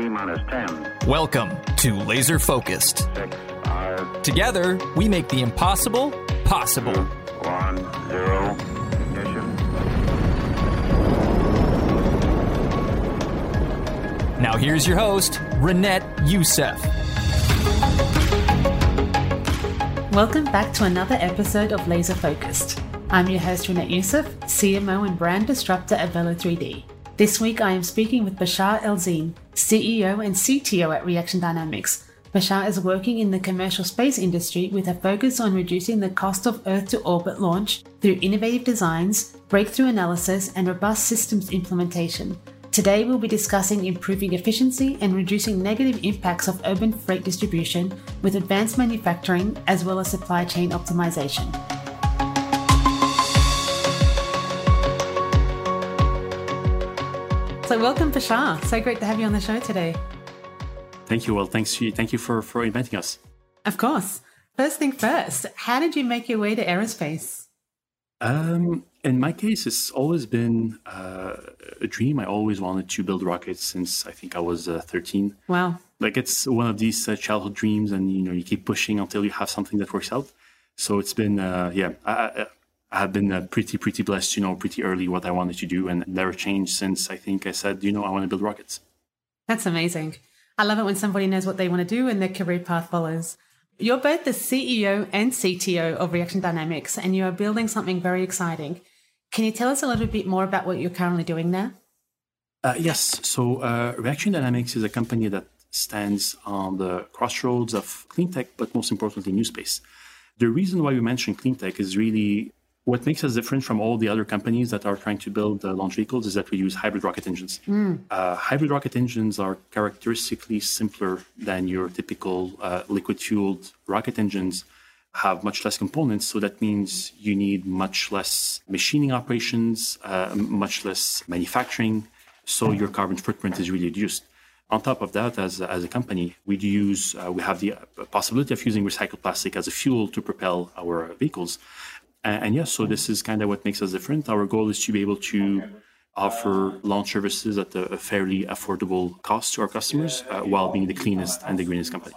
T-10. Welcome to Laser Focused. Together, we make the impossible possible. 1, 0. Ignition. Now here's your host, Renette Youssef. Welcome back to another episode of Laser Focused. I'm your host, Renette Youssef, CMO and brand disruptor at Velo3D. This week, I am speaking with Bachar Elzein, CEO and CTO at Reaction Dynamics. Bachar is working in the commercial space industry with a focus on reducing the cost of Earth-to-orbit launch through innovative designs, breakthrough analysis, and robust systems implementation. Today, we'll be discussing improving efficiency and reducing negative impacts of urban freight distribution with advanced manufacturing as well as supply chain optimization. So welcome, Bachar. So great to have you on the show today. Thank you. Well, thank you for inviting us. Of course. First thing first, how did you make your way to aerospace? In my case, it's always been a dream. I always wanted to build rockets since I think I was 13. Wow. Like it's one of these childhood dreams, and you keep pushing until you have something that works out. So it's been I have been pretty blessed to know pretty early what I wanted to do, and never changed since I think I said, I want to build rockets. That's amazing. I love it when somebody knows what they want to do and their career path follows. You're both the CEO and CTO of Reaction Dynamics, and you are building something very exciting. Can you tell us a little bit more about what you're currently doing now? Yes. So Reaction Dynamics is a company that stands on the crossroads of clean tech, but most importantly, new space. The reason why we mentioned clean tech is really what makes us different from all the other companies that are trying to build launch vehicles is that we use hybrid rocket engines. Hybrid rocket engines are characteristically simpler than your typical liquid-fueled rocket engines, have much less components. So that means you need much less machining operations, much less manufacturing. So your carbon footprint is really reduced. On top of that, as a company, we have the possibility of using recycled plastic as a fuel to propel our vehicles. And yes, so this is kind of what makes us different. Our goal is to be able to offer launch services at a fairly affordable cost to our customers while being the cleanest and the greenest company.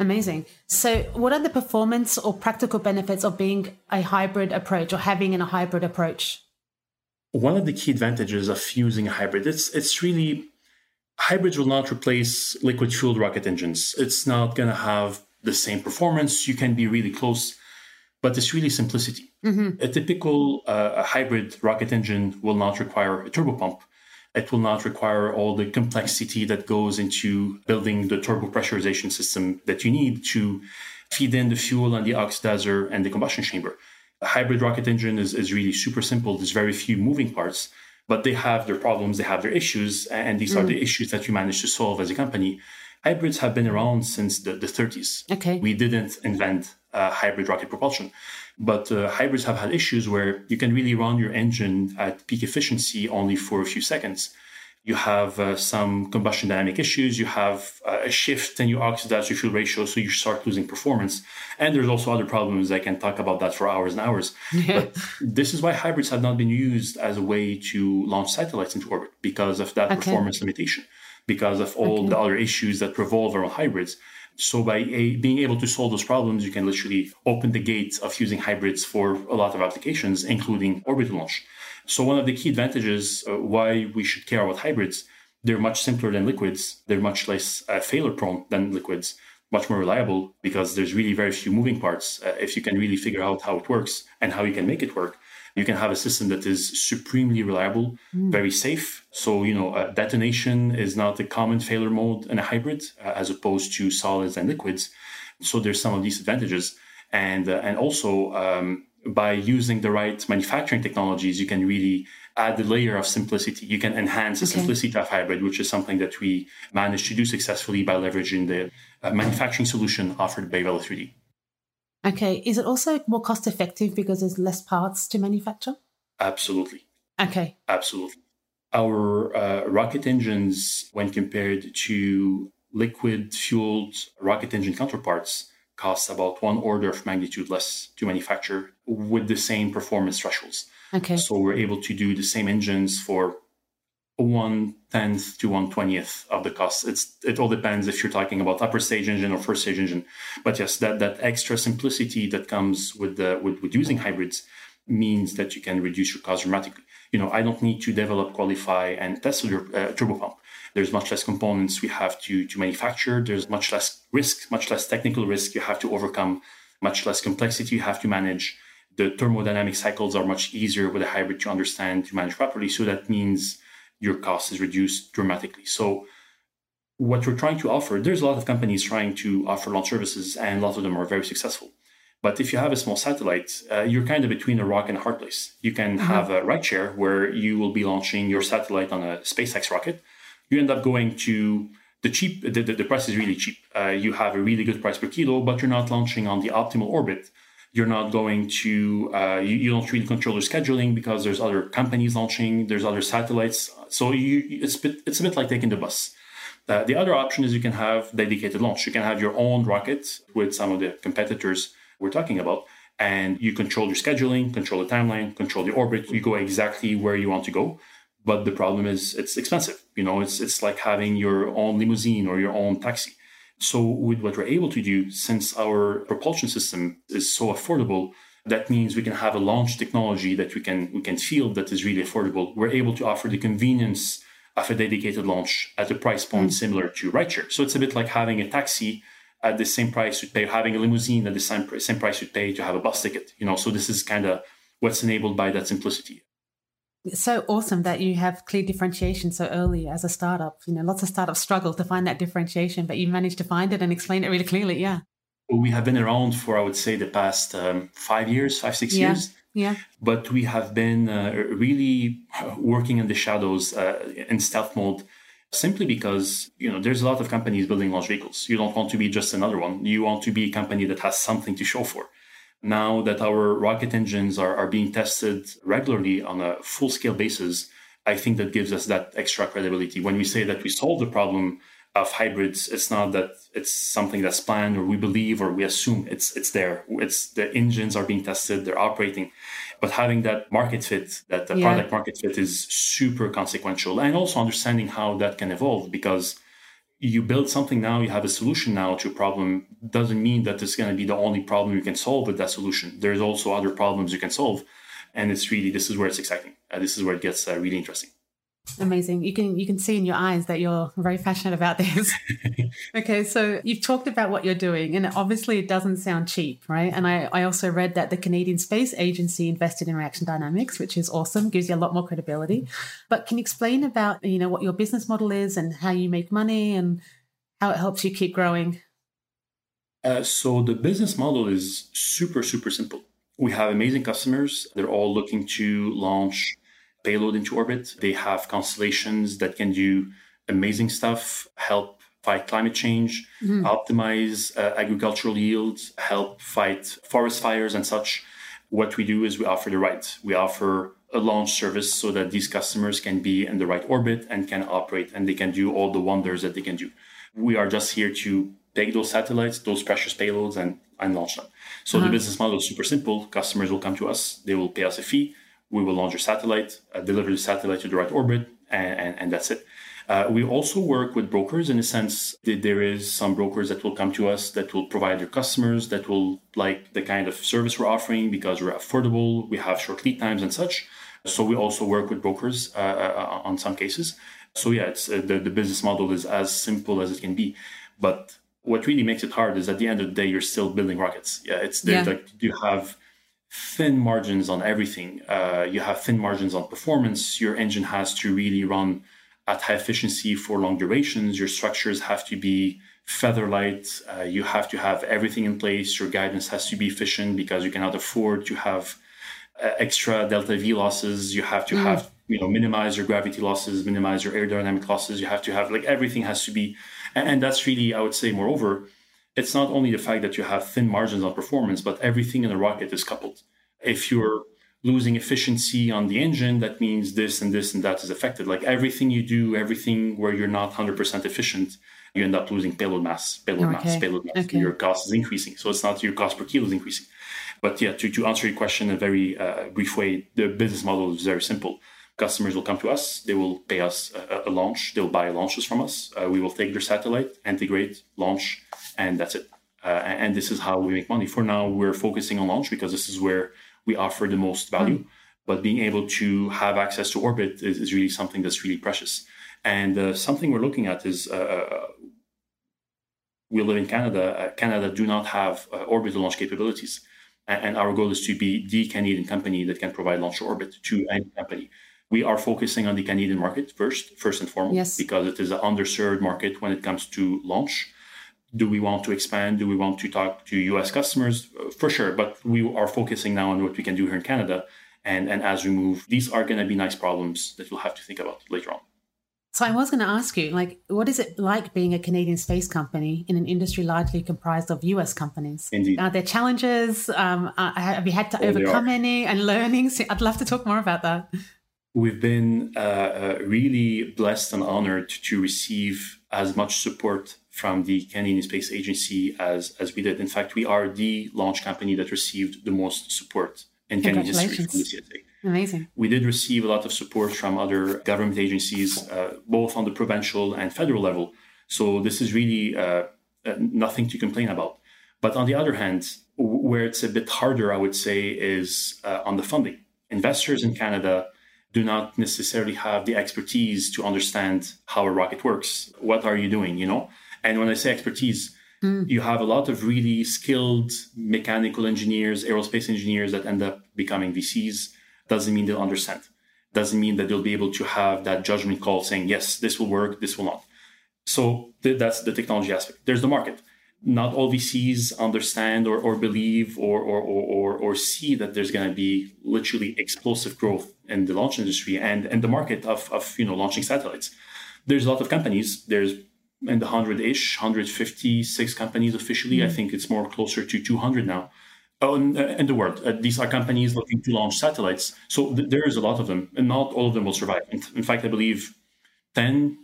Amazing. So what are the performance or practical benefits of being a hybrid approach or having a hybrid approach? One of the key advantages of using a hybrid, it's really hybrids will not replace liquid-fueled rocket engines. It's not going to have the same performance. You can be really close, but it's really simplicity. Mm-hmm. A typical hybrid rocket engine will not require a turbopump. It will not require all the complexity that goes into building the turbo pressurization system that you need to feed in the fuel and the oxidizer and the combustion chamber. A hybrid rocket engine is really super simple. There's very few moving parts, but they have their problems, they have their issues, and these are the issues that you manage to solve as a company. Hybrids have been around since the 30s. Okay. We didn't invent hybrid rocket propulsion. But hybrids have had issues where you can really run your engine at peak efficiency only for a few seconds. You have some combustion dynamic issues. You have a shift in your oxidizer fuel ratio, so you start losing performance. And there's also other problems. I can talk about that for hours and hours. But this is why hybrids have not been used as a way to launch satellites into orbit, because of that performance limitation, because of all the other issues that revolve around hybrids. So by being able to solve those problems, you can literally open the gates of using hybrids for a lot of applications, including orbital launch. So one of the key advantages why we should care about hybrids, they're much simpler than liquids. They're much less failure prone than liquids, much more reliable because there's really very few moving parts. If you can really figure out how it works and how you can make it work, you can have a system that is supremely reliable, very safe. So, detonation is not a common failure mode in a hybrid as opposed to solids and liquids. So there's some of these advantages. And also, by using the right manufacturing technologies, you can really add the layer of simplicity. You can enhance the simplicity of hybrid, which is something that we managed to do successfully by leveraging the manufacturing solution offered by Velo3D. Okay. Is it also more cost effective because there's less parts to manufacture? Absolutely. Okay. Absolutely. Our rocket engines, when compared to liquid-fueled rocket engine counterparts, cost about one order of magnitude less to manufacture with the same performance thresholds. Okay. So we're able to do the same engines for 1/10 to 1/20 of the cost. It all depends if you're talking about upper stage engine or first stage engine. But yes, that extra simplicity that comes with using hybrids means that you can reduce your cost dramatically. You know, I don't need to develop, qualify, and test your turbopump. There's much less components we have to manufacture. There's much less risk, much less technical risk you have to overcome, much less complexity you have to manage. The thermodynamic cycles are much easier with a hybrid to understand, to manage properly. So that means your cost is reduced dramatically. So what we're trying to offer, there's a lot of companies trying to offer launch services, and a lot of them are very successful. But if you have a small satellite, you're kind of between a rock and a hard place. You can have a rideshare where you will be launching your satellite on a SpaceX rocket. You end up going to the cheap, the price is really cheap. You have a really good price per kilo, but you're not launching on the optimal orbit. You're not going to, you don't really control your scheduling because there's other companies launching, there's other satellites. So it's a bit like taking the bus. The other option is you can have dedicated launch. You can have your own rocket with some of the competitors we're talking about, and you control your scheduling, control the timeline, control the orbit. You go exactly where you want to go. But the problem is it's expensive. You know, it's like having your own limousine or your own taxi. So with what we're able to do, since our propulsion system is so affordable, that means we can have a launch technology that we can field that is really affordable. We're able to offer the convenience of a dedicated launch at a price point similar to rideshare. So it's a bit like having a taxi at the same price you'd pay, having a limousine at the same price you'd pay to have a bus ticket. You know, so this is kind of what's enabled by that simplicity. It's so awesome that you have clear differentiation so early as a startup. You know, lots of startups struggle to find that differentiation, but you managed to find it and explain it really clearly. Yeah. Well, we have been around for, I would say, the past 5 years. Yeah. But we have been really working in the shadows in stealth mode, simply because, you know, there's a lot of companies building launch vehicles. You don't want to be just another one. You want to be a company that has something to show for. Now that our rocket engines are being tested regularly on a full-scale basis, I think that gives us that extra credibility. When we say that we solve the problem of hybrids, it's not that it's something that's planned or we believe or we assume. It's there. The engines are being tested, they're operating. But having that market fit, that the product market fit is super consequential. And also understanding how that can evolve, because you build something now, you have a solution now to a problem, doesn't mean that it's going to be the only problem you can solve with that solution. There's also other problems you can solve. And it's really, this is where it's exciting. This is where it gets really interesting. Amazing. You can see in your eyes that you're very passionate about this. Okay, so you've talked about what you're doing, and obviously it doesn't sound cheap, right? And I also read that the Canadian Space Agency invested in Reaction Dynamics, which is awesome, gives you a lot more credibility. But can you explain about, you know, what your business model is and how you make money and how it helps you keep growing? So the business model is super, super simple. We have amazing customers. They're all looking to launch payload into orbit. They have constellations that can do amazing stuff, help fight climate change, optimize agricultural yields, help fight forest fires and such. What we do is we offer the right. We offer a launch service so that these customers can be in the right orbit and can operate, and they can do all the wonders that they can do. We are just here to take those satellites, those precious payloads, and launch them. So the business model is super simple. Customers will come to us. They will pay us a fee. We will launch a satellite, deliver the satellite to the right orbit, and that's it. We also work with brokers in a sense that there is some brokers that will come to us that will provide their customers, that will like the kind of service we're offering because we're affordable, we have short lead times and such. So we also work with brokers on some cases. So yeah, it's, the business model is as simple as it can be. But what really makes it hard is at the end of the day, you're still building rockets. Yeah, like you have thin margins on everything. You have thin margins on performance. Your engine has to really run at high efficiency for long durations. Your structures have to be feather light. You have to have everything in place. Your guidance has to be efficient because you cannot afford to have extra delta V losses. You have to have, you know, minimize your gravity losses, minimize your aerodynamic losses. You have to have, like, everything has to be, and that's really, I would say, moreover, it's not only the fact that you have thin margins on performance, but everything in a rocket is coupled. If you're losing efficiency on the engine, that means this and this and that is affected. Like everything you do, everything where you're not 100% efficient, you end up losing payload mass. Okay. Your cost is increasing. So it's not your cost per kilo is increasing. But yeah, to answer your question in a very brief way, the business model is very simple. Customers will come to us, they will pay us a launch, they'll buy launches from us, we will take their satellite, integrate, launch, and that's it. And this is how we make money. For now, we're focusing on launch because this is where we offer the most value. But being able to have access to orbit is really something that's really precious. And something we're looking at is, we live in Canada. Canada do not have orbital launch capabilities. And our goal is to be the Canadian company that can provide launch to orbit to any company. We are focusing on the Canadian market first and foremost, because it is an underserved market when it comes to launch. Do we want to expand? Do we want to talk to U.S. customers? For sure. But we are focusing now on what we can do here in Canada. And as we move, these are going to be nice problems that we'll have to think about later on. So I was going to ask you, like, what is it like being a Canadian space company in an industry largely comprised of U.S. companies? Indeed. Are there challenges? Have you had to overcome any and learnings? I'd love to talk more about that. We've been really blessed and honored to receive as much support from the Canadian Space Agency as we did. In fact, we are the launch company that received the most support in Canadian history from the CSA. Amazing. We did receive a lot of support from other government agencies, both on the provincial and federal level. So this is really nothing to complain about. But on the other hand, where it's a bit harder, I would say, is on the funding. Investors in Canada do not necessarily have the expertise to understand how a rocket works. What are you doing, you know? And when I say expertise, you have a lot of really skilled mechanical engineers, aerospace engineers that end up becoming VCs. Doesn't mean they'll understand. Doesn't mean that they'll be able to have that judgment call saying, yes, this will work, this will not. So that's the technology aspect. There's the market. Not all VCs understand or believe or see that there's going to be literally explosive growth in the launch industry and the market of launching satellites. There's a lot of companies. There's in the 100-ish, 156 companies officially. I think it's more closer to 200 now. In the world. These are companies looking to launch satellites. So there is a lot of them, and not all of them will survive. In fact, I believe 10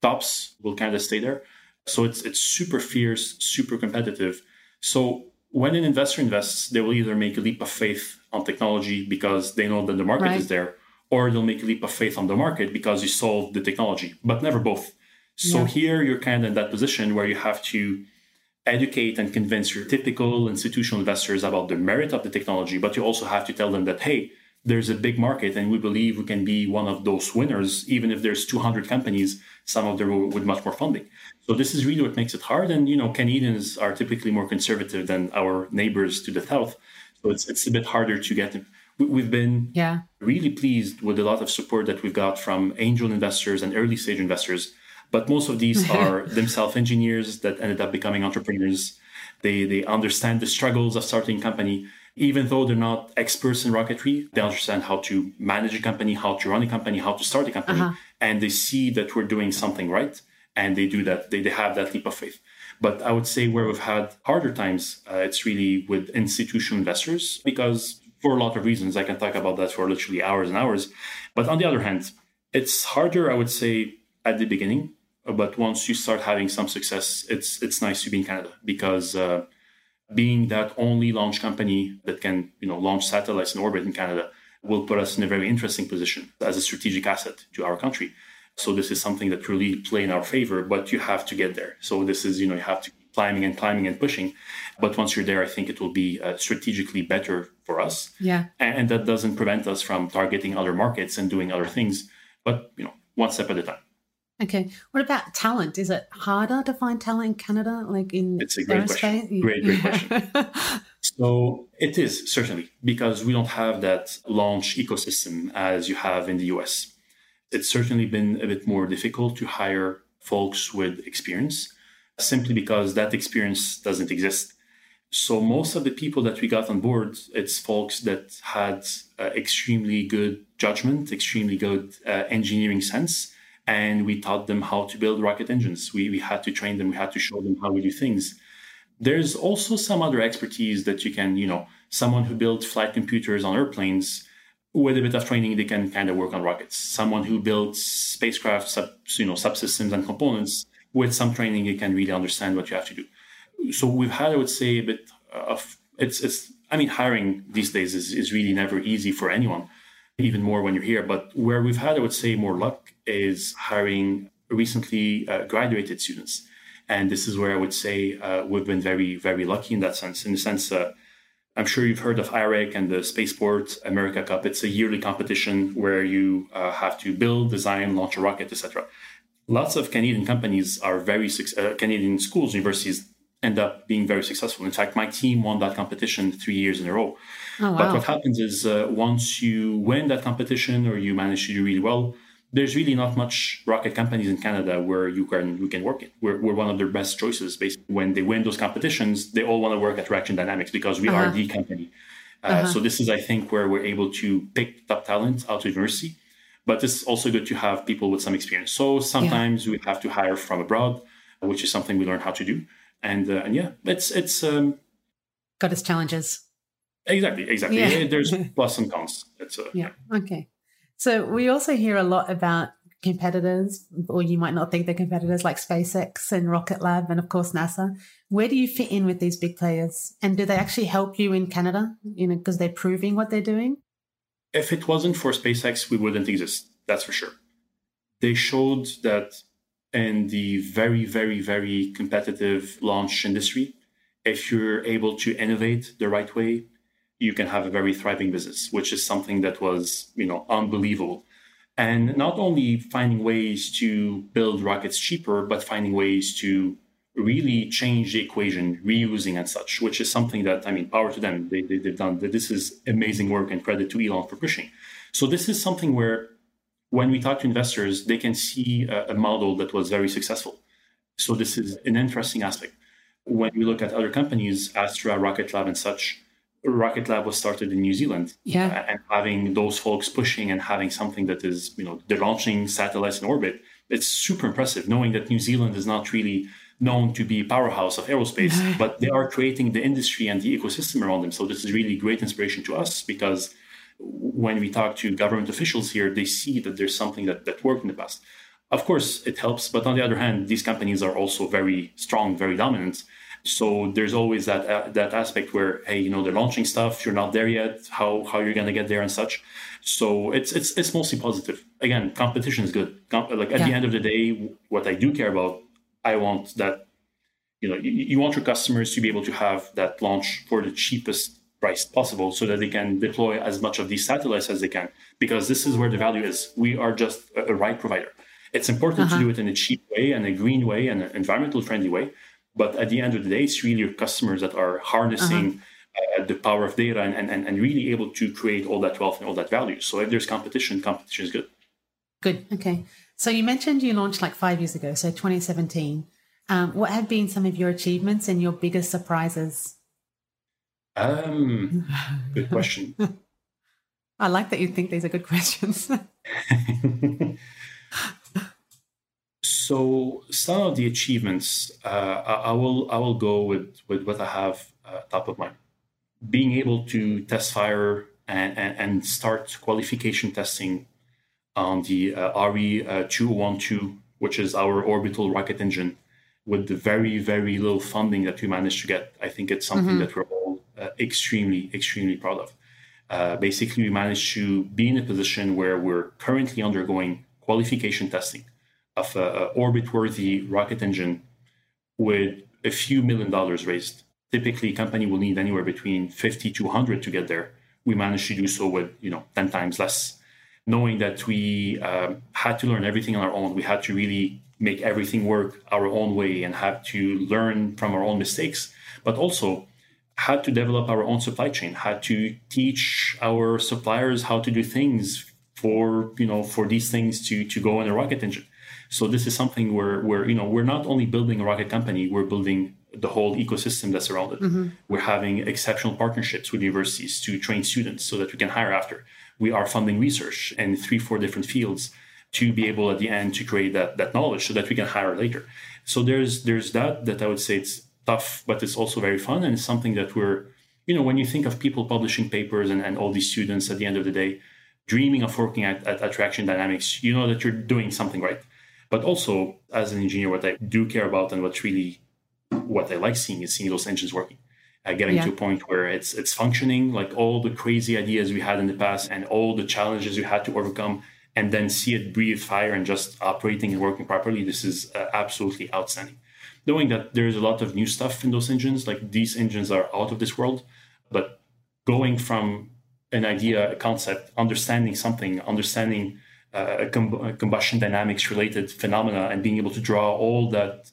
tops will kind of stay there. So it's super fierce, super competitive. So when an investor invests, they will either make a leap of faith on technology because they know that the market is there, or they'll make a leap of faith on the market because you solved the technology, but never both. So here you're kind of in that position where you have to educate and convince your typical institutional investors about the merit of the technology, but you also have to tell them that, hey, there's a big market and we believe we can be one of those winners, even if there's 200 companies, some of them with much more funding. So this is really what makes it hard. And, Canadians are typically more conservative than our neighbors to the south. So it's a bit harder to get them. We've been really pleased with a lot of support that we've got from angel investors and early stage investors. But most of these are themselves engineers that ended up becoming entrepreneurs. They understand the struggles of starting a company. Even though they're not experts in rocketry, they understand how to manage a company, how to run a company, how to start a company. And they see that we're doing something right. And they do that. They have that leap of faith. But I would say where we've had harder times, it's really with institutional investors, because for a lot of reasons, I can talk about that for literally hours and hours. But on the other hand, it's harder, I would say, at the beginning. But once you start having some success, it's nice to be in Canada, because being that only launch company that can launch satellites in orbit in Canada will put us in a very interesting position as a strategic asset to our country. So this is something that really play in our favor, but you have to get there. So this is, you have to keep climbing and pushing. But once you're there, I think it will be strategically better for us. And that doesn't prevent us from targeting other markets and doing other things. But, one step at a time. Okay. What about talent? Is it harder to find talent in Canada, like in aerospace? It's a great question. Great question. So it is, certainly, because we don't have that launch ecosystem as you have in the US. It's certainly been a bit more difficult to hire folks with experience, simply because that experience doesn't exist. So most of the people that we got on board, it's folks that had extremely good judgment, extremely good engineering sense. And we taught them how to build rocket engines. We had to train them. We had to show them how we do things. There's also some other expertise that you can, someone who built flight computers on airplanes, with a bit of training, they can kind of work on rockets. Someone who builds spacecraft, subsystems and components, with some training, you can really understand what you have to do. So we've had, I would say, a bit of hiring these days is really never easy for anyone. even more when you're here. But where we've had, I would say, more luck is hiring recently graduated students. And this is where I would say we've been very, very lucky in that sense. In the sense, I'm sure you've heard of IREC and the Spaceport America Cup. It's a yearly competition where you have to build, design, launch a rocket, etc. Lots of Canadian companies are very successful. Canadian schools, universities end up being very successful. In fact, my team won that competition 3 years in a row. Oh, wow. But what happens is once you win that competition or you manage to do really well, there's really not much rocket companies in Canada where you can work it. We're one of their best choices. Basically, when they win those competitions, they all want to work at Reaction Dynamics because we are the company. So this is, I think, where we're able to pick top talent out of university. But it's also good to have people with some experience. So sometimes we have to hire from abroad, which is something we learn how to do. And yeah, it's got its challenges. Exactly. Yeah. There's plus and cons. Okay. So we also hear a lot about competitors, or you might not think they're competitors, like SpaceX and Rocket Lab and, of course, NASA. Where do you fit in with these big players? And do they actually help you in Canada, you know, because they're proving what they're doing? If it wasn't for SpaceX, we wouldn't exist. That's for sure. They showed that in the very, very, very competitive launch industry, if you're able to innovate the right way, you can have a very thriving business, which is something that was, unbelievable. And not only finding ways to build rockets cheaper, but finding ways to really change the equation, reusing and such, which is something that, power to them. They've done that. This is amazing work, and credit to Elon for pushing. So this is something where when we talk to investors, they can see a model that was very successful. So this is an interesting aspect. When we look at other companies, Astra, Rocket Lab and such, Rocket Lab was started in New Zealand, and having those folks pushing and having something that is, they're launching satellites in orbit. It's super impressive, knowing that New Zealand is not really known to be a powerhouse of aerospace, but they are creating the industry and the ecosystem around them. So this is really great inspiration to us, because when we talk to government officials here, they see that there's something that worked in the past. Of course, it helps. But on the other hand, these companies are also very strong, very dominant. So there's always that aspect where, hey, they're launching stuff. You're not there yet. How you're going to get there and such. So it's mostly positive. Again, competition is good. At the end of the day, what I do care about, I want that, you want your customers to be able to have that launch for the cheapest price possible so that they can deploy as much of these satellites as they can, because this is where the value is. We are just a ride provider. It's important to do it in a cheap way and a green way and an environmental friendly way. But at the end of the day, it's really your customers that are harnessing the power of data and really able to create all that wealth and all that value. So if there's competition, competition is good. Good. Okay. So you mentioned you launched 5 years ago, so 2017. What have been some of your achievements and your biggest surprises? Good question. I like that you think these are good questions. So some of the achievements, I will go with what I have top of mind. Being able to test fire and start qualification testing on the RE-2012, which is our orbital rocket engine, with the very, very little funding that we managed to get. I think it's something that we're all extremely, extremely proud of. Basically, we managed to be in a position where we're currently undergoing qualification testing of an orbit-worthy rocket engine with a few $1 million raised. Typically, a company will need anywhere between 50 to 100 to get there. We managed to do so with, 10 times less. Knowing that we had to learn everything on our own, we had to really make everything work our own way and have to learn from our own mistakes, but also had to develop our own supply chain, had to teach our suppliers how to do things for these things to go in a rocket engine. So this is something where we're not only building a rocket company, we're building the whole ecosystem that's around it. We're having exceptional partnerships with universities to train students so that we can hire after. We are funding research in 3-4 different fields to be able at the end to create that knowledge so that we can hire later. So there's that I would say it's tough, but it's also very fun, and it's something that we're, when you think of people publishing papers and all these students at the end of the day dreaming of working at Reaction Dynamics, that you're doing something right. But also, as an engineer, what I do care about and what I like seeing is seeing those engines working. getting to a point where it's functioning, like all the crazy ideas we had in the past and all the challenges we had to overcome, and then see it breathe fire and just operating and working properly. This is absolutely outstanding. Knowing that there's a lot of new stuff in those engines, like these engines are out of this world, but going from an idea, a concept, understanding something, understanding combustion dynamics related phenomena, and being able to draw all that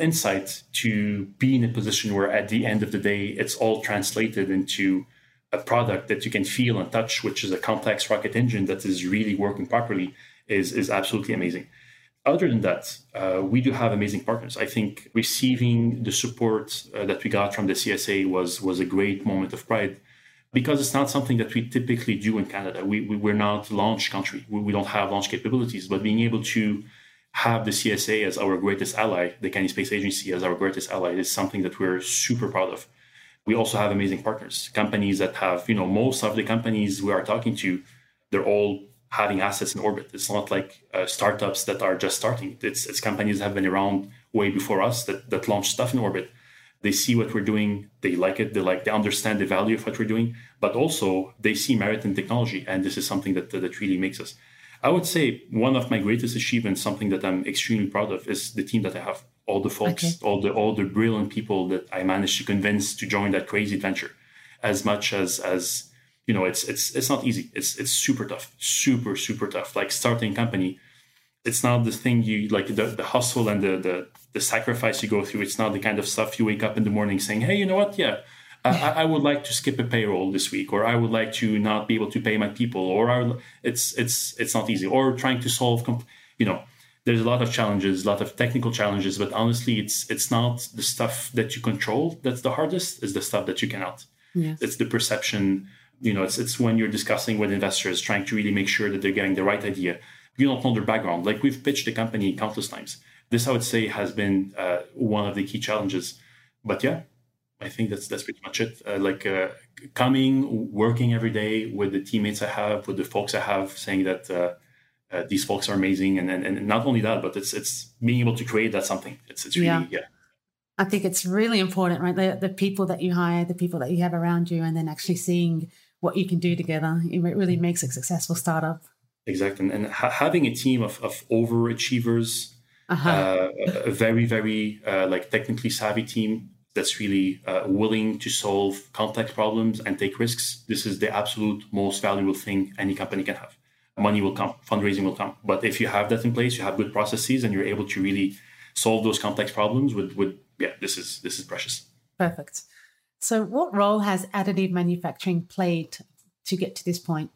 insight to be in a position where at the end of the day, it's all translated into a product that you can feel and touch, which is a complex rocket engine that is really working properly, is absolutely amazing. Other than that, we do have amazing partners. I think receiving the support that we got from the CSA was a great moment of pride, because it's not something that we typically do in Canada. We're not a launch country. We don't have launch capabilities, but being able to have the CSA as our greatest ally, the Canadian Space Agency as our greatest ally, is something that we're super proud of. We also have amazing partners, companies that have, most of the companies we are talking to, they're all having assets in orbit. It's not like startups that are just starting. It's companies that have been around way before us that launch stuff in orbit. They see what we're doing. They like it. They understand the value of what we're doing, but also they see merit in technology. And this is something that really makes us. I would say one of my greatest achievements, something that I'm extremely proud of, is the team that I have. All the folks, all the brilliant people that I managed to convince to join that crazy adventure. As much as it's not easy. It's super tough, super, super tough. Like starting a company, it's not the thing you like, the hustle and the sacrifice you go through. It's not the kind of stuff you wake up in the morning saying, hey, you know what? I would like to skip a payroll this week, or I would like to not be able to pay my people, or it's not easy. Or trying to solve, there's a lot of challenges, a lot of technical challenges, but honestly, it's not the stuff that you control that's the hardest, it's the stuff that you cannot. Yes. It's the perception, it's when you're discussing with investors, trying to really make sure that they're getting the right idea. You don't know their background. Like we've pitched the company countless times. This, I would say, has been one of the key challenges. But I think that's pretty much it. Coming, working every day with the teammates I have, with the folks I have, saying that... these folks are amazing, and not only that, but it's being able to create that something. It's really I think it's really important, right? The people that you hire, the people that you have around you, and then actually seeing what you can do together. It really makes a successful startup. Exactly, and having a team of overachievers, a very very technically savvy team that's really willing to solve complex problems and take risks. This is the absolute most valuable thing any company can have. Money will come, fundraising will come. But if you have that in place, you have good processes, and you're able to really solve those complex problems this is precious. Perfect. So what role has additive manufacturing played to get to this point?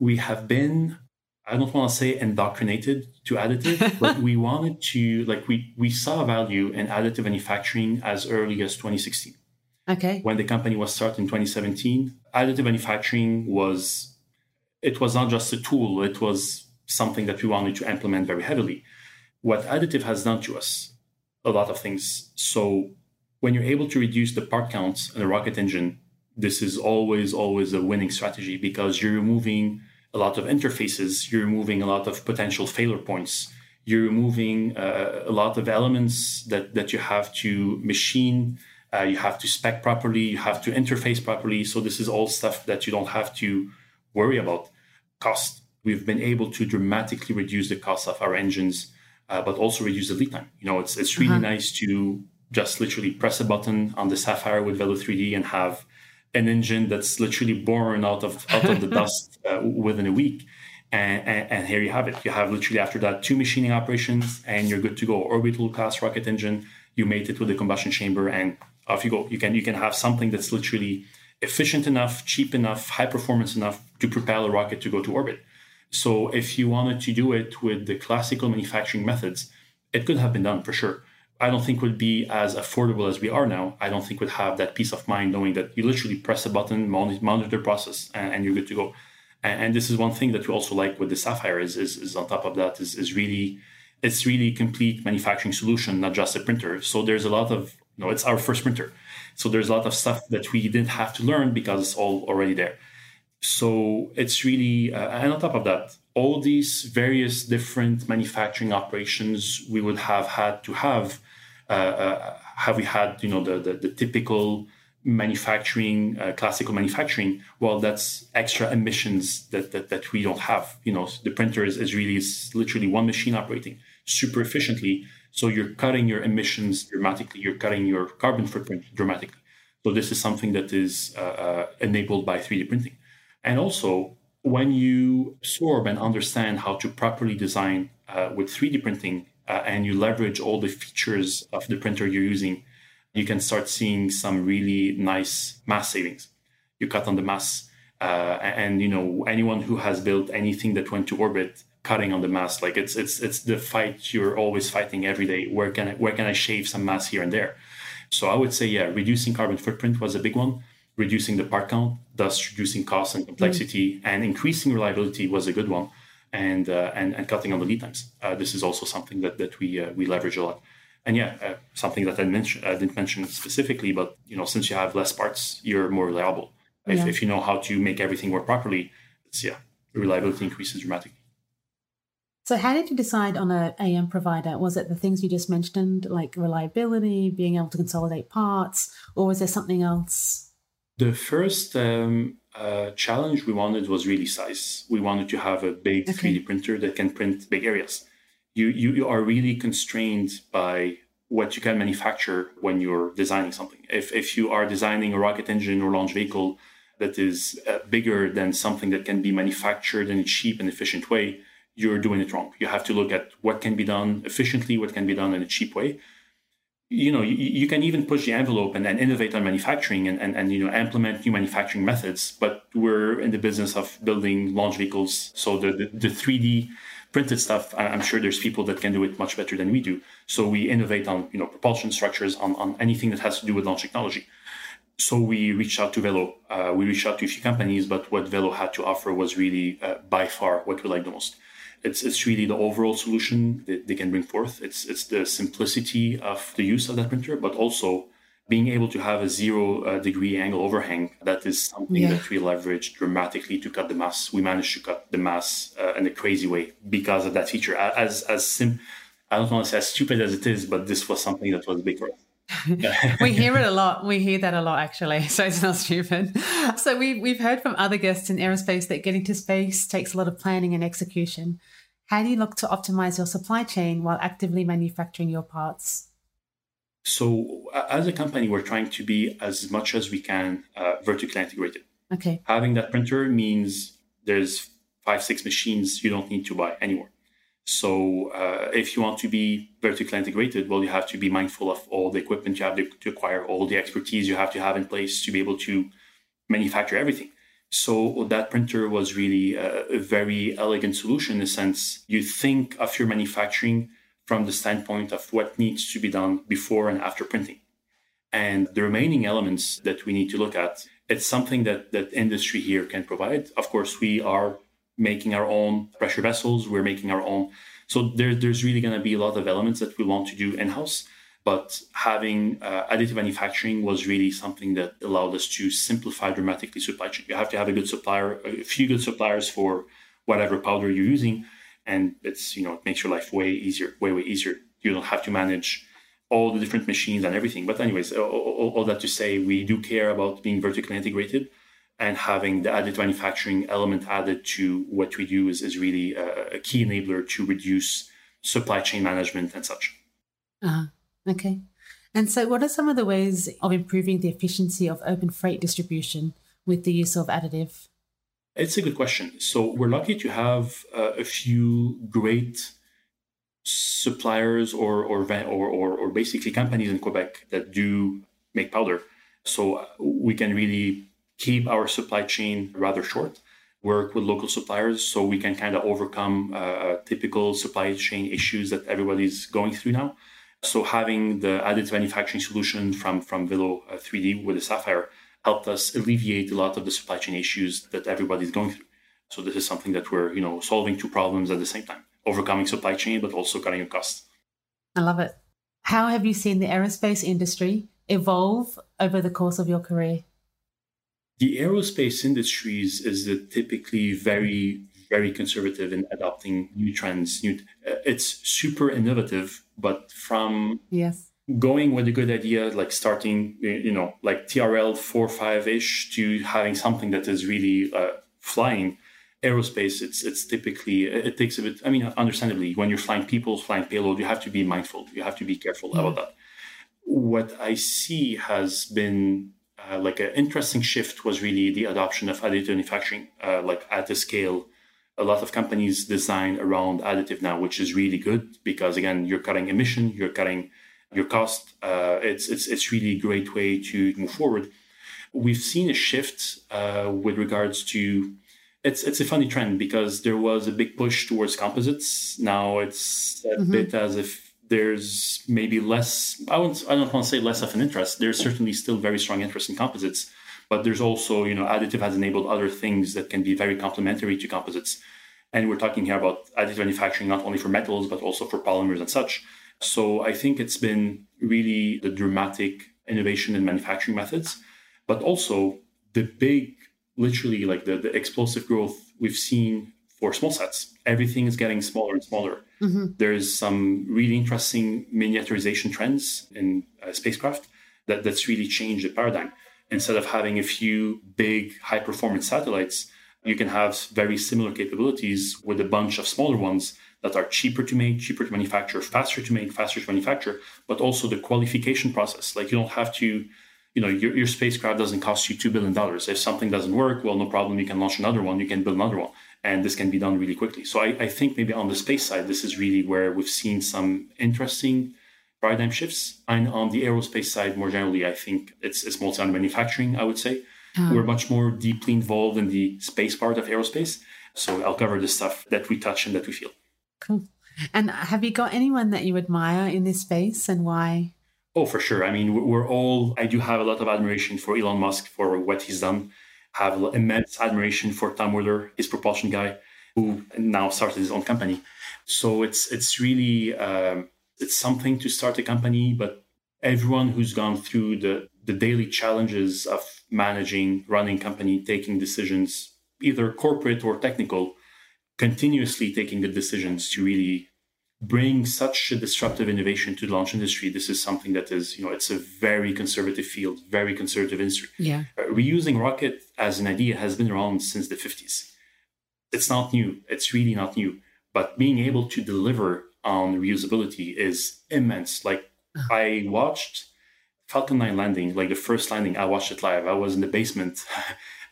We have been, I don't want to say indoctrinated to additive, but we wanted to, we saw value in additive manufacturing as early as 2016. Okay. When the company was started in 2017, additive manufacturing was not just a tool, it was something that we wanted to implement very heavily. What additive has done to us, a lot of things. So when you're able to reduce the part counts in a rocket engine, this is always, always a winning strategy, because you're removing a lot of interfaces, you're removing a lot of potential failure points, you're removing a lot of elements that you have to machine, you have to spec properly, you have to interface properly. So this is all stuff that you don't have to worry about. Cost. We've been able to dramatically reduce the cost of our engines, but also reduce the lead time. It's really nice to just literally press a button on the Sapphire with Velo3D and have an engine that's literally born out of the dust within a week. And here you have it. You have literally after that 2 machining operations and you're good to go. Orbital class rocket engine. You mate it with the combustion chamber and off you go. You can have something that's literally efficient enough, cheap enough, high performance enough to propel a rocket to go to orbit. So if you wanted to do it with the classical manufacturing methods, it could have been done for sure. I don't think it would be as affordable as we are now. I don't think we'd have that peace of mind knowing that you literally press a button, monitor the process, and you're good to go. And this is one thing that we also like with the Sapphire is on top of that is really, it's really complete manufacturing solution, not just a printer. So there's a lot of, it's our first printer. So there's a lot of stuff that we didn't have to learn because it's all already there. So it's really, and on top of that, all these various different manufacturing operations we would have had to have have we had, you know, the typical manufacturing, classical manufacturing? Well, that's extra emissions that we don't have. You know, the printer is literally one machine operating super efficiently. So you're cutting your emissions dramatically. You're cutting your carbon footprint dramatically. So this is something that is enabled by 3D printing. And also, when you absorb and understand how to properly design with 3D printing and you leverage all the features of the printer you're using, you can start seeing some really nice mass savings. You cut on the mass. And, you know, anyone who has built anything that went to orbit, cutting on the mass, like it's the fight you're always fighting every day. Where can I shave some mass here and there? So I would say, yeah, reducing carbon footprint was a big one. Reducing the part count, thus reducing cost and complexity, and increasing reliability was a good one. And cutting on the lead times. This is also something that we leverage a lot. And yeah, something that I didn't mention specifically, but you know, since you have less parts, you're more reliable. Yeah. If you know how to make everything work properly, reliability increases dramatically. So how did you decide on an AM provider? Was it the things you just mentioned, like reliability, being able to consolidate parts, or was there something else? The first challenge we wanted was really size. We wanted to have a big 3D printer that can print big areas. You are really constrained by what you can manufacture when you're designing something. If you are designing a rocket engine or launch vehicle that is bigger than something that can be manufactured in a cheap and efficient way, you're doing it wrong. You have to look at what can be done efficiently, what can be done in a cheap way. You know, you can even push the envelope and innovate on manufacturing and you know, implement new manufacturing methods. But we're in the business of building launch vehicles. So the 3D printed stuff, I'm sure there's people that can do it much better than we do. So we innovate on, you know, propulsion structures, on anything that has to do with launch technology. So we reached out to Velo. We reached out to a few companies, but what Velo had to offer was really by far what we liked the most. It's really the overall solution that they can bring forth. It's the simplicity of the use of that printer, but also being able to have a 0 degree angle overhang. That is something that we leveraged dramatically to cut the mass. We managed to cut the mass in a crazy way because of that feature. I don't want to say as stupid as it is, but this was something that was big for us. We hear it a lot. We hear that a lot, actually. So it's not stupid. So we've heard from other guests in aerospace that getting to space takes a lot of planning and execution. How do you look to optimize your supply chain while actively manufacturing your parts? So as a company, we're trying to be as much as we can vertically integrated. Okay. Having that printer means there's 5-6 machines you don't need to buy anymore. So if you want to be vertically integrated, well, you have to be mindful of all the equipment you have to acquire, all the expertise you have to have in place to be able to manufacture everything. So that printer was really a very elegant solution in the sense you think of your manufacturing from the standpoint of what needs to be done before and after printing. And the remaining elements that we need to look at, it's something that industry here can provide. Of course, we are making our own pressure vessels, we're making our own. So there's really going to be a lot of elements that we want to do in-house, but having additive manufacturing was really something that allowed us to simplify dramatically supply chain. You have to have a good supplier, a few good suppliers for whatever powder you're using, and it's, you know, it makes your life way easier, way easier. You don't have to manage all the different machines and everything. But anyways, all that to say, we do care about being vertically integrated, and having the additive manufacturing element added to what we do is really a key enabler to reduce supply chain management and such. Okay. And so what are some of the ways of improving the efficiency of open freight distribution with the use of additive? It's a good question. So we're lucky to have a few great suppliers or basically companies in Quebec that do make powder. So we can really keep our supply chain rather short, work with local suppliers so we can kind of overcome typical supply chain issues that everybody's going through now. So having the additive manufacturing solution from Velo3D with the Sapphire helped us alleviate a lot of the supply chain issues that everybody's going through. So this is something that we're, you know, solving two problems at the same time, overcoming supply chain, but also cutting your costs. I love it. How have you seen the aerospace industry evolve over the course of your career? The aerospace industries is typically very, very conservative in adopting new trends. It's super innovative, but from going with a good idea, like starting, you know, like TRL 4-5-ish to having something that is really flying. Aerospace, it's typically, it takes a bit, I mean, understandably, when you're flying people, flying payload, you have to be mindful. You have to be careful about that. What I see has been like an interesting shift was really the adoption of additive manufacturing, like at a scale. A lot of companies design around additive now, which is really good because, again, you're cutting emission, you're cutting your cost. It's really a great way to move forward. We've seen a shift with regards to, it's a funny trend because there was a big push towards composites. Now it's a bit as if there's maybe less, I don't want to say less of an interest. There's certainly still very strong interest in composites, but there's also, you know, additive has enabled other things that can be very complementary to composites. And we're talking here about additive manufacturing, not only for metals, but also for polymers and such. So I think it's been really the dramatic innovation in manufacturing methods, but also the big, literally like the explosive growth we've seen for small sets. Everything is getting smaller and smaller. There's some really interesting miniaturization trends in spacecraft that's really changed the paradigm. Instead of having a few big high-performance satellites, you can have very similar capabilities with a bunch of smaller ones that are cheaper to make, cheaper to manufacture, faster to make, faster to manufacture, but also the qualification process. Like you don't have to, you know, your spacecraft doesn't cost you $2 billion. If something doesn't work, well, no problem. You can launch another one. You can build another one. And this can be done really quickly. So I think maybe on the space side, this is really where we've seen some interesting paradigm shifts. And on the aerospace side, more generally, I think it's mostly on manufacturing, I would say. We're much more deeply involved in the space part of aerospace. So I'll cover the stuff that we touch and that we feel. Cool. And have you got anyone that you admire in this space and why? Oh, for sure. I mean, I do have a lot of admiration for Elon Musk for what he's done. I have immense admiration for Tom Wheeler, his propulsion guy, who now started his own company. So it's really, it's something to start a company, but everyone who's gone through the daily challenges of managing, running company, taking decisions, either corporate or technical, continuously taking the decisions to really bring such a disruptive innovation to the launch industry. This is something that is, you know, it's a very conservative field, very conservative industry. Yeah. Reusing rocket as an idea has been around since the 50s. It's not new. It's really not new. But being able to deliver on reusability is immense. Like I watched Falcon 9 landing, like the first landing, I watched it live. I was in the basement.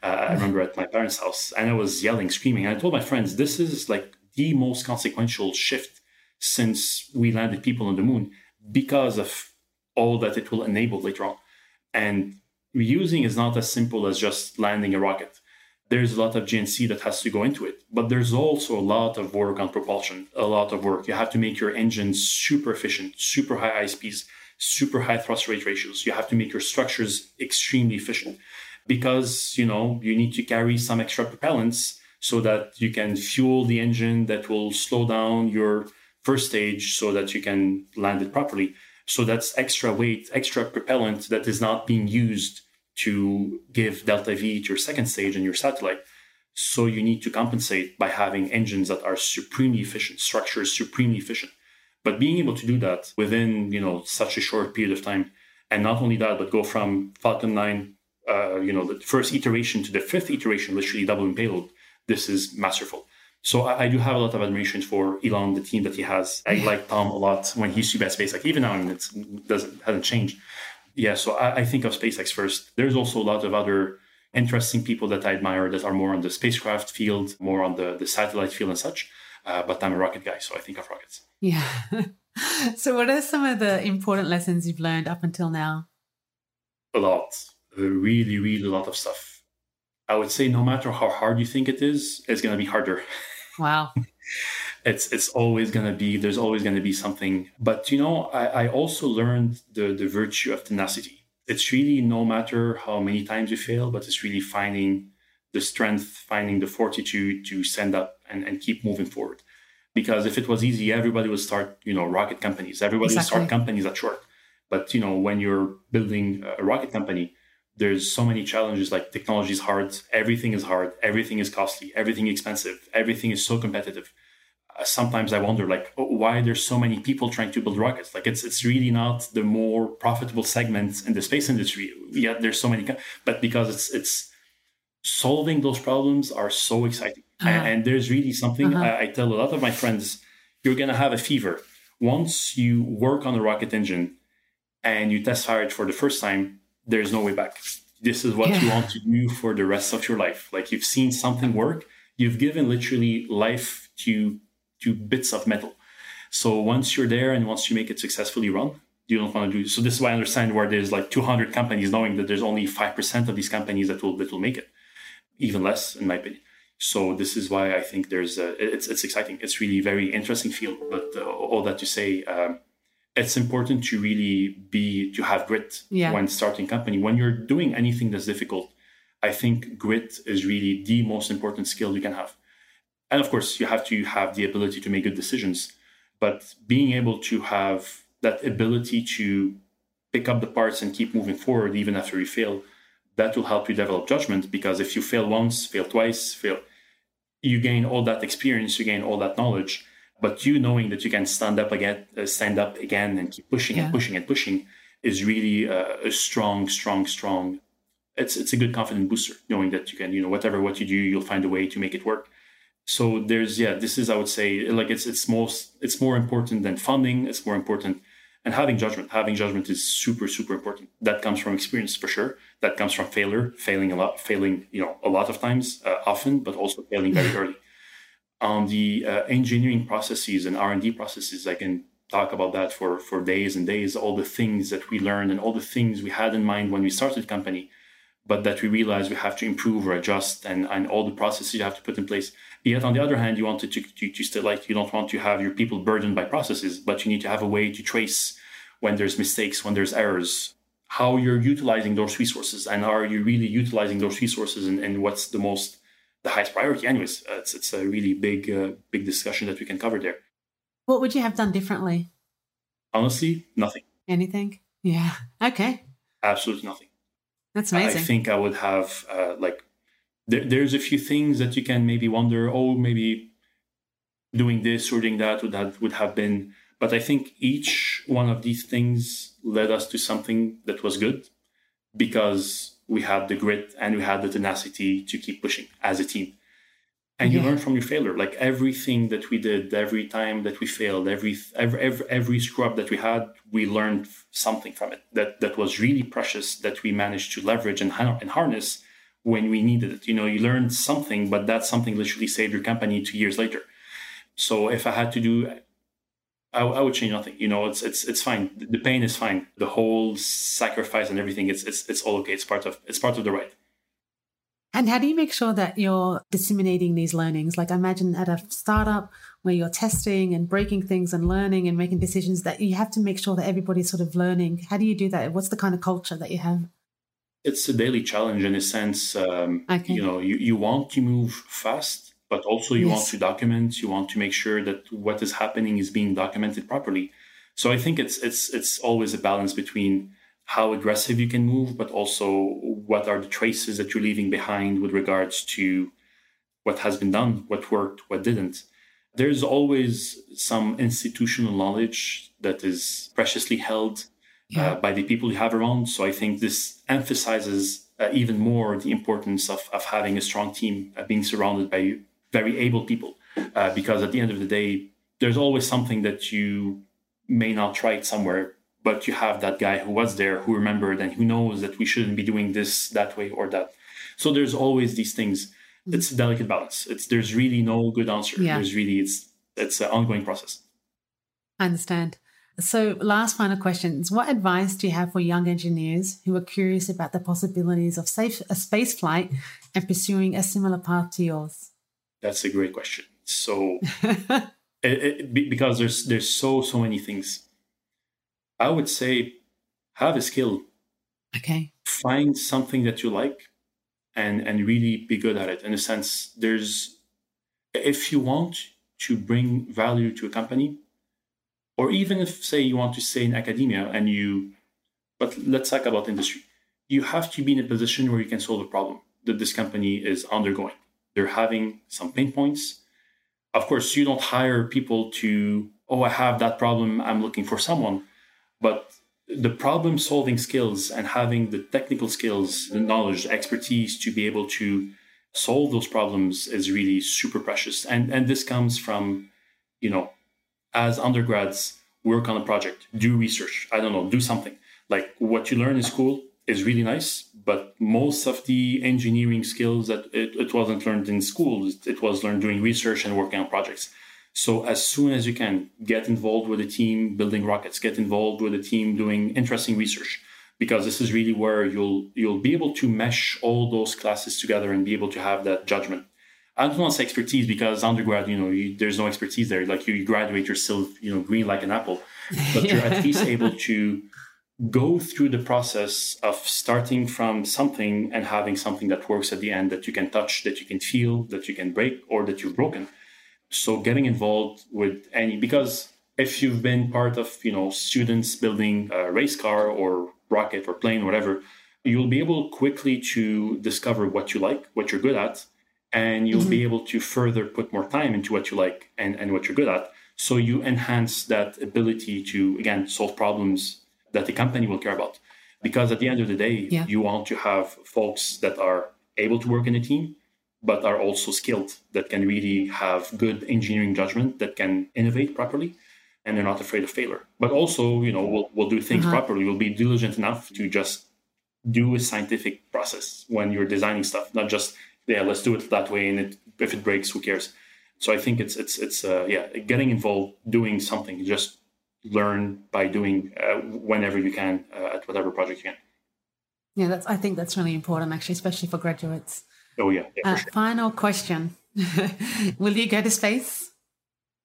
I remember at my parents' house and I was yelling, screaming. And I told my friends, this is like the most consequential shift since we landed people on the moon because of all that it will enable later on. And reusing is not as simple as just landing a rocket. There's a lot of GNC that has to go into it, but there's also a lot of work on propulsion, a lot of work. You have to make your engines super efficient, super high ISPs, super high thrust rate ratios. You have to make your structures extremely efficient because, you know, you need to carry some extra propellants so that you can fuel the engine that will slow down your first stage so that you can land it properly. So that's extra weight, extra propellant that is not being used to give delta V to your second stage and your satellite. So you need to compensate by having engines that are supremely efficient, structures supremely efficient. But being able to do that within, you know, such a short period of time, and not only that, but go from Falcon 9, you know, the first iteration to the fifth iteration, literally doubling payload, this is masterful. So I do have a lot of admiration for Elon, the team that he has. I like Tom a lot when he used to be at SpaceX. Even now, and it hasn't changed. Yeah, so I think of SpaceX first. There's also a lot of other interesting people that I admire that are more on the spacecraft field, more on the satellite field and such. But I'm a rocket guy, so I think of rockets. Yeah. So what are some of the important lessons you've learned up until now? A lot. Really, really a lot of stuff. I would say no matter how hard you think it is, it's going to be harder. Wow. It's always going to be, there's always going to be something. But, you know, I also learned the virtue of tenacity. It's really no matter how many times you fail, but it's really finding the strength, finding the fortitude to stand up and keep moving forward. Because if it was easy, everybody would start, you know, rocket companies. Everybody Exactly. would start companies at short. But, you know, when you're building a rocket company, there's so many challenges, like technology is hard, everything is costly, everything expensive, everything is so competitive. sometimes I wonder, like, why there's so many people trying to build rockets. Like, it's really not the more profitable segments in the space industry. Yeah, there's so many, but because it's solving those problems are so exciting. Uh-huh. And there's really something I tell a lot of my friends, you're going to have a fever. Once you work on a rocket engine and you test fire it for the first time, there's no way back. This is what you want to do for the rest of your life. Like, you've seen something work. You've given literally life to bits of metal. So once you're there and once you make it successfully run, you don't want to do. So this is why I understand where there's like 200 companies, knowing that there's only 5% of these companies that will make it, even less in my opinion. So this is why I think it's exciting. It's really very interesting field. But all that to say, it's important to really have grit when starting company. When you're doing anything that's difficult, I think grit is really the most important skill you can have. And of course, you have to have the ability to make good decisions. But being able to have that ability to pick up the parts and keep moving forward, even after you fail, that will help you develop judgment. Because if you fail once, fail twice, you gain all that experience, you gain all that knowledge. But you knowing that you can stand up again and keep pushing and pushing and pushing is really a strong. It's a good confident booster, knowing that you can, what you do, you'll find a way to make it work. So there's, this is, I would say, like it's more important than funding. It's more important. And having judgment is super, super important. That comes from experience for sure. That comes from failure, failing, a lot of times, often, but also failing very early. On the engineering processes and R&D processes, I can talk about that for days and days, all the things that we learned and all the things we had in mind when we started the company, but that we realized we have to improve or adjust and all the processes you have to put in place. Yet, on the other hand, you wanted to still, like, you don't want to have your people burdened by processes, but you need to have a way to trace when there's mistakes, when there's errors, how you're utilizing those resources, and are you really utilizing those resources and what's the highest priority. Anyways, it's a really big discussion that we can cover there. What would you have done differently? Honestly, nothing. Anything? Yeah. Okay. Absolutely nothing. That's amazing. I think I would have there's a few things that you can maybe wonder, maybe doing this or doing that would have been. But I think each one of these things led us to something that was good because we had the grit and we had the tenacity to keep pushing as a team. And you learn from your failure. Like, everything that we did, every time that we failed, every screw up that we had, we learned something from it that was really precious, that we managed to leverage and harness when we needed it. You learned something, but that something literally saved your company 2 years later. So if I had to do, I would change nothing. It's fine. The pain is fine. The whole sacrifice and everything, it's all okay. It's part of the ride. And how do you make sure that you're disseminating these learnings? Like, I imagine at a startup where you're testing and breaking things and learning and making decisions, that you have to make sure that everybody's sort of learning. How do you do that? What's the kind of culture that you have? It's a daily challenge in a sense. You want to move fast, but also you want to document, you want to make sure that what is happening is being documented properly. So I think it's always a balance between how aggressive you can move, but also what are the traces that you're leaving behind with regards to what has been done, what worked, what didn't. There's always some institutional knowledge that is preciously held by the people you have around. So I think this emphasizes even more the importance of having a strong team, being surrounded by very able people, because at the end of the day, there's always something that you may not try it somewhere, but you have that guy who was there, who remembered, and who knows that we shouldn't be doing this that way or that. So there's always these things. It's a delicate balance. There's really no good answer. Yeah. There's really, it's an ongoing process. I understand. So last final questions. What advice do you have for young engineers who are curious about the possibilities of space flight and pursuing a similar path to yours? That's a great question. So because there's so many things. I would say have a skill. Okay. Find something that you like and really be good at it. In a sense, if you want to bring value to a company, or even if, say, you want to stay in academia but let's talk about industry. You have to be in a position where you can solve a problem that this company is undergoing. They're having some pain points. Of course, you don't hire people to, oh, I have that problem, I'm looking for someone. But the problem-solving skills and having the technical skills, the knowledge, the expertise to be able to solve those problems is really super precious. And this comes from, you know, as undergrads, work on a project, do research, I don't know, do something. Like what you learn in school is really nice, but most of the engineering skills that it wasn't learned in school, it was learned doing research and working on projects. So as soon as you can, get involved with a team building rockets, get involved with a team doing interesting research, because this is really where you'll be able to mesh all those classes together and be able to have that judgment. I don't want to say expertise, because undergrad, you know, there's no expertise there. Like you graduate, you're still, you know, green like an apple, but you're at least able to go through the process of starting from something and having something that works at the end that you can touch, that you can feel, that you can break, or that you've broken. So getting involved with any, because if you've been part of, you know, students building a race car or rocket or plane, whatever, you'll be able quickly to discover what you like, what you're good at, and you'll be able to further put more time into what you like and what you're good at. So you enhance that ability to, again, solve problems that the company will care about. Because at the end of the day, you want to have folks that are able to work in a team, but are also skilled, that can really have good engineering judgment, that can innovate properly, and they're not afraid of failure. But also, you know, we'll do things properly. We'll be diligent enough to just do a scientific process when you're designing stuff, not just, yeah, let's do it that way, and if it breaks, who cares? So I think it's getting involved, doing something, just learn by doing whenever you can at whatever project you can. Yeah, I think that's really important, actually, especially for graduates. Oh, yeah for sure. Final question. Will you go to space?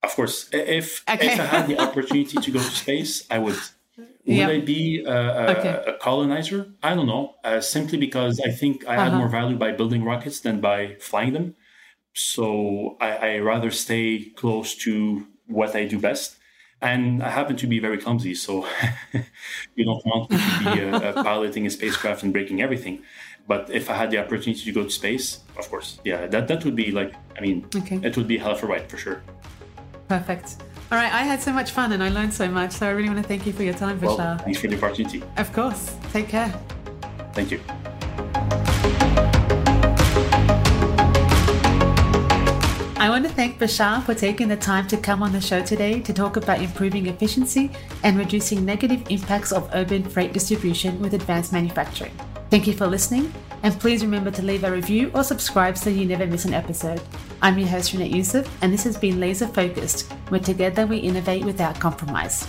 Of course. If I had the opportunity to go to space, I would. Would I be a colonizer? I don't know, simply because I think I add more value by building rockets than by flying them. So I rather stay close to what I do best. And I happen to be very clumsy, so you don't want me to be piloting a spacecraft and breaking everything. But if I had the opportunity to go to space, of course, yeah, that would be like, I mean, it would be hell of a ride for sure. Perfect. All right, I had so much fun and I learned so much, so I really want to thank you for your time, Bachar. Well, thanks for the opportunity. Of course. Take care. Thank you. I want to thank Bachar for taking the time to come on the show today to talk about improving efficiency and reducing negative impacts of urban freight distribution with advanced manufacturing. Thank you for listening, and please remember to leave a review or subscribe so you never miss an episode. I'm your host, Renette Youssef, and this has been Laser Focused, where together we innovate without compromise.